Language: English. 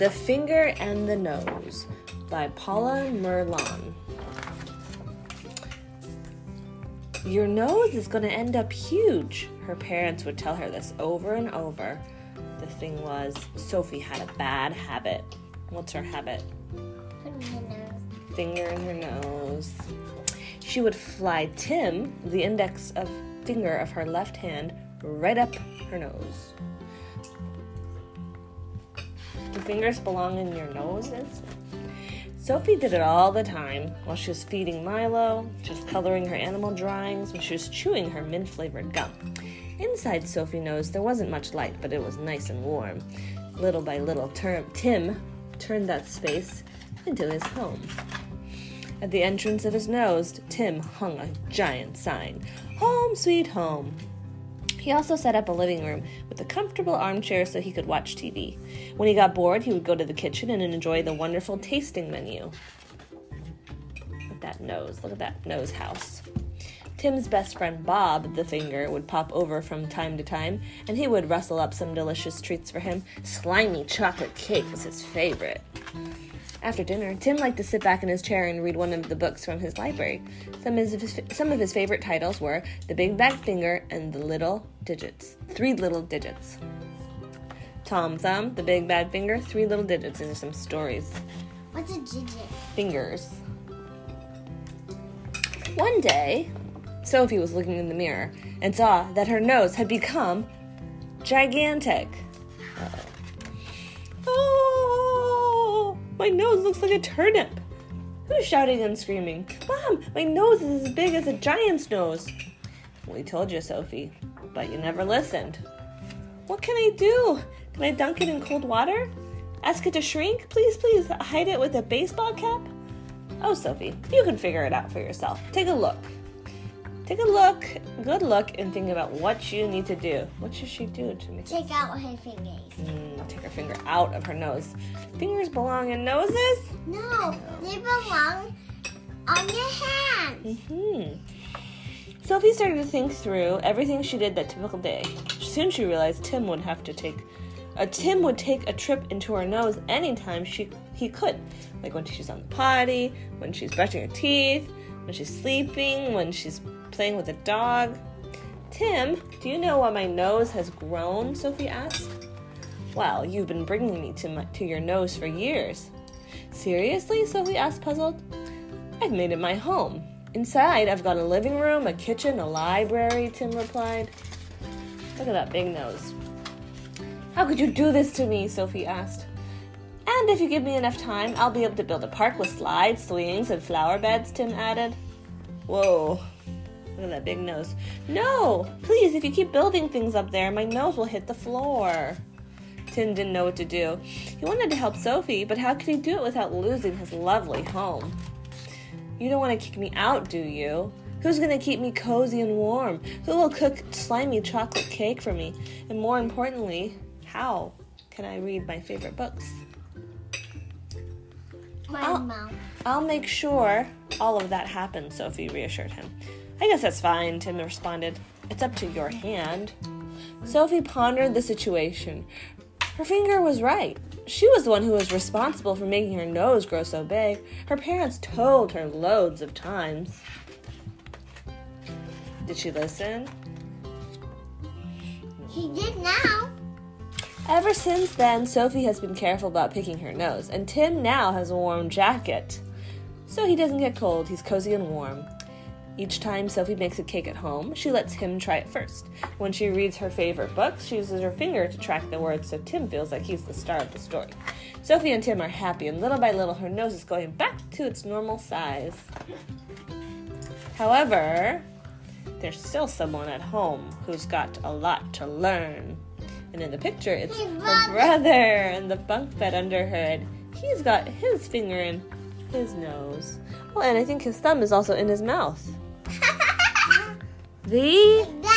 The Finger and the Nose by Paula Myrlon. Your nose is going to end up huge. Her parents would tell her this over and over. The thing was, Sophie had a bad habit. What's her habit? Finger in her nose. She would fly Tim, the index of finger of her left hand, right up her nose. The fingers belong in your noses. Sophie did it all the time while she was feeding Milo, she was coloring her animal drawings, when she was chewing her mint-flavored gum. Inside Sophie's nose, there wasn't much light, but it was nice and warm. Little by little, Tim turned that space into his home. At the entrance of his nose, Tim hung a giant sign, Home Sweet Home. He also set up a living room with a comfortable armchair so he could watch TV. When he got bored, he would go to the kitchen and enjoy the wonderful tasting menu. Look at that nose house. Tim's best friend, Bob the Finger, would pop over from time to time, and he would rustle up some delicious treats for him. Slimy chocolate cake was his favorite. After dinner, Tim liked to sit back in his chair and read one of the books from his library. Some of his favorite titles were The Big Back Finger and Three Little Digits. Tom Thumb, The Big Bad Finger, Three Little Digits. These are some stories. What's a digit? Fingers. One day, Sophie was looking in the mirror and saw that her nose had become gigantic. Oh, my nose looks like a turnip. Who's shouting and screaming? Mom, my nose is as big as a giant's nose. We told you, Sophie, but you never listened. What can I do? Can I dunk it in cold water? Ask it to shrink? Please hide it with a baseball cap? Oh, Sophie, you can figure it out for yourself. Take a good look, and think about what you need to do. What should she do to me? Take out her fingers. Take her finger out of her nose. Fingers belong in noses? No, they belong on your hands. Sophie started to think through everything she did that typical day. Soon she realized Tim would take a trip into her nose anytime he could, like when she's on the potty, when she's brushing her teeth, when she's sleeping, when she's playing with a dog. Tim, do you know why my nose has grown? Sophie asked. Well, you've been bringing me to your nose for years. Seriously? Sophie asked, puzzled. I've made it my home. Inside, I've got a living room, a kitchen, a library, Tim replied. Look at that big nose. How could you do this to me? Sophie asked. And if you give me enough time, I'll be able to build a park with slides, swings, and flower beds, Tim added. Whoa. Look at that big nose. No, please, if you keep building things up there, my nose will hit the floor. Tim didn't know what to do. He wanted to help Sophie, but how could he do it without losing his lovely home? You don't want to kick me out, do you? Who's going to keep me cozy and warm? Who will cook slimy chocolate cake for me? And more importantly, how can I read my favorite books? I'll make sure all of that happens, Sophie reassured him. I guess that's fine, Tim responded. It's up to your hand. Sophie pondered the situation. Her finger was right. She was the one who was responsible for making her nose grow so big. Her parents told her loads of times. Did she listen? She did now. Ever since then, Sophie has been careful about picking her nose, and Tim now has a warm jacket. So he doesn't get cold, he's cozy and warm. Each time Sophie makes a cake at home, she lets him try it first. When she reads her favorite books, she uses her finger to track the words so Tim feels like he's the star of the story. Sophie and Tim are happy, and little by little, her nose is going back to its normal size. However, there's still someone at home who's got a lot to learn. And in the picture, it's her brother in the bunk bed under her. He's got his finger in his nose. Well, and I think his thumb is also in his mouth. The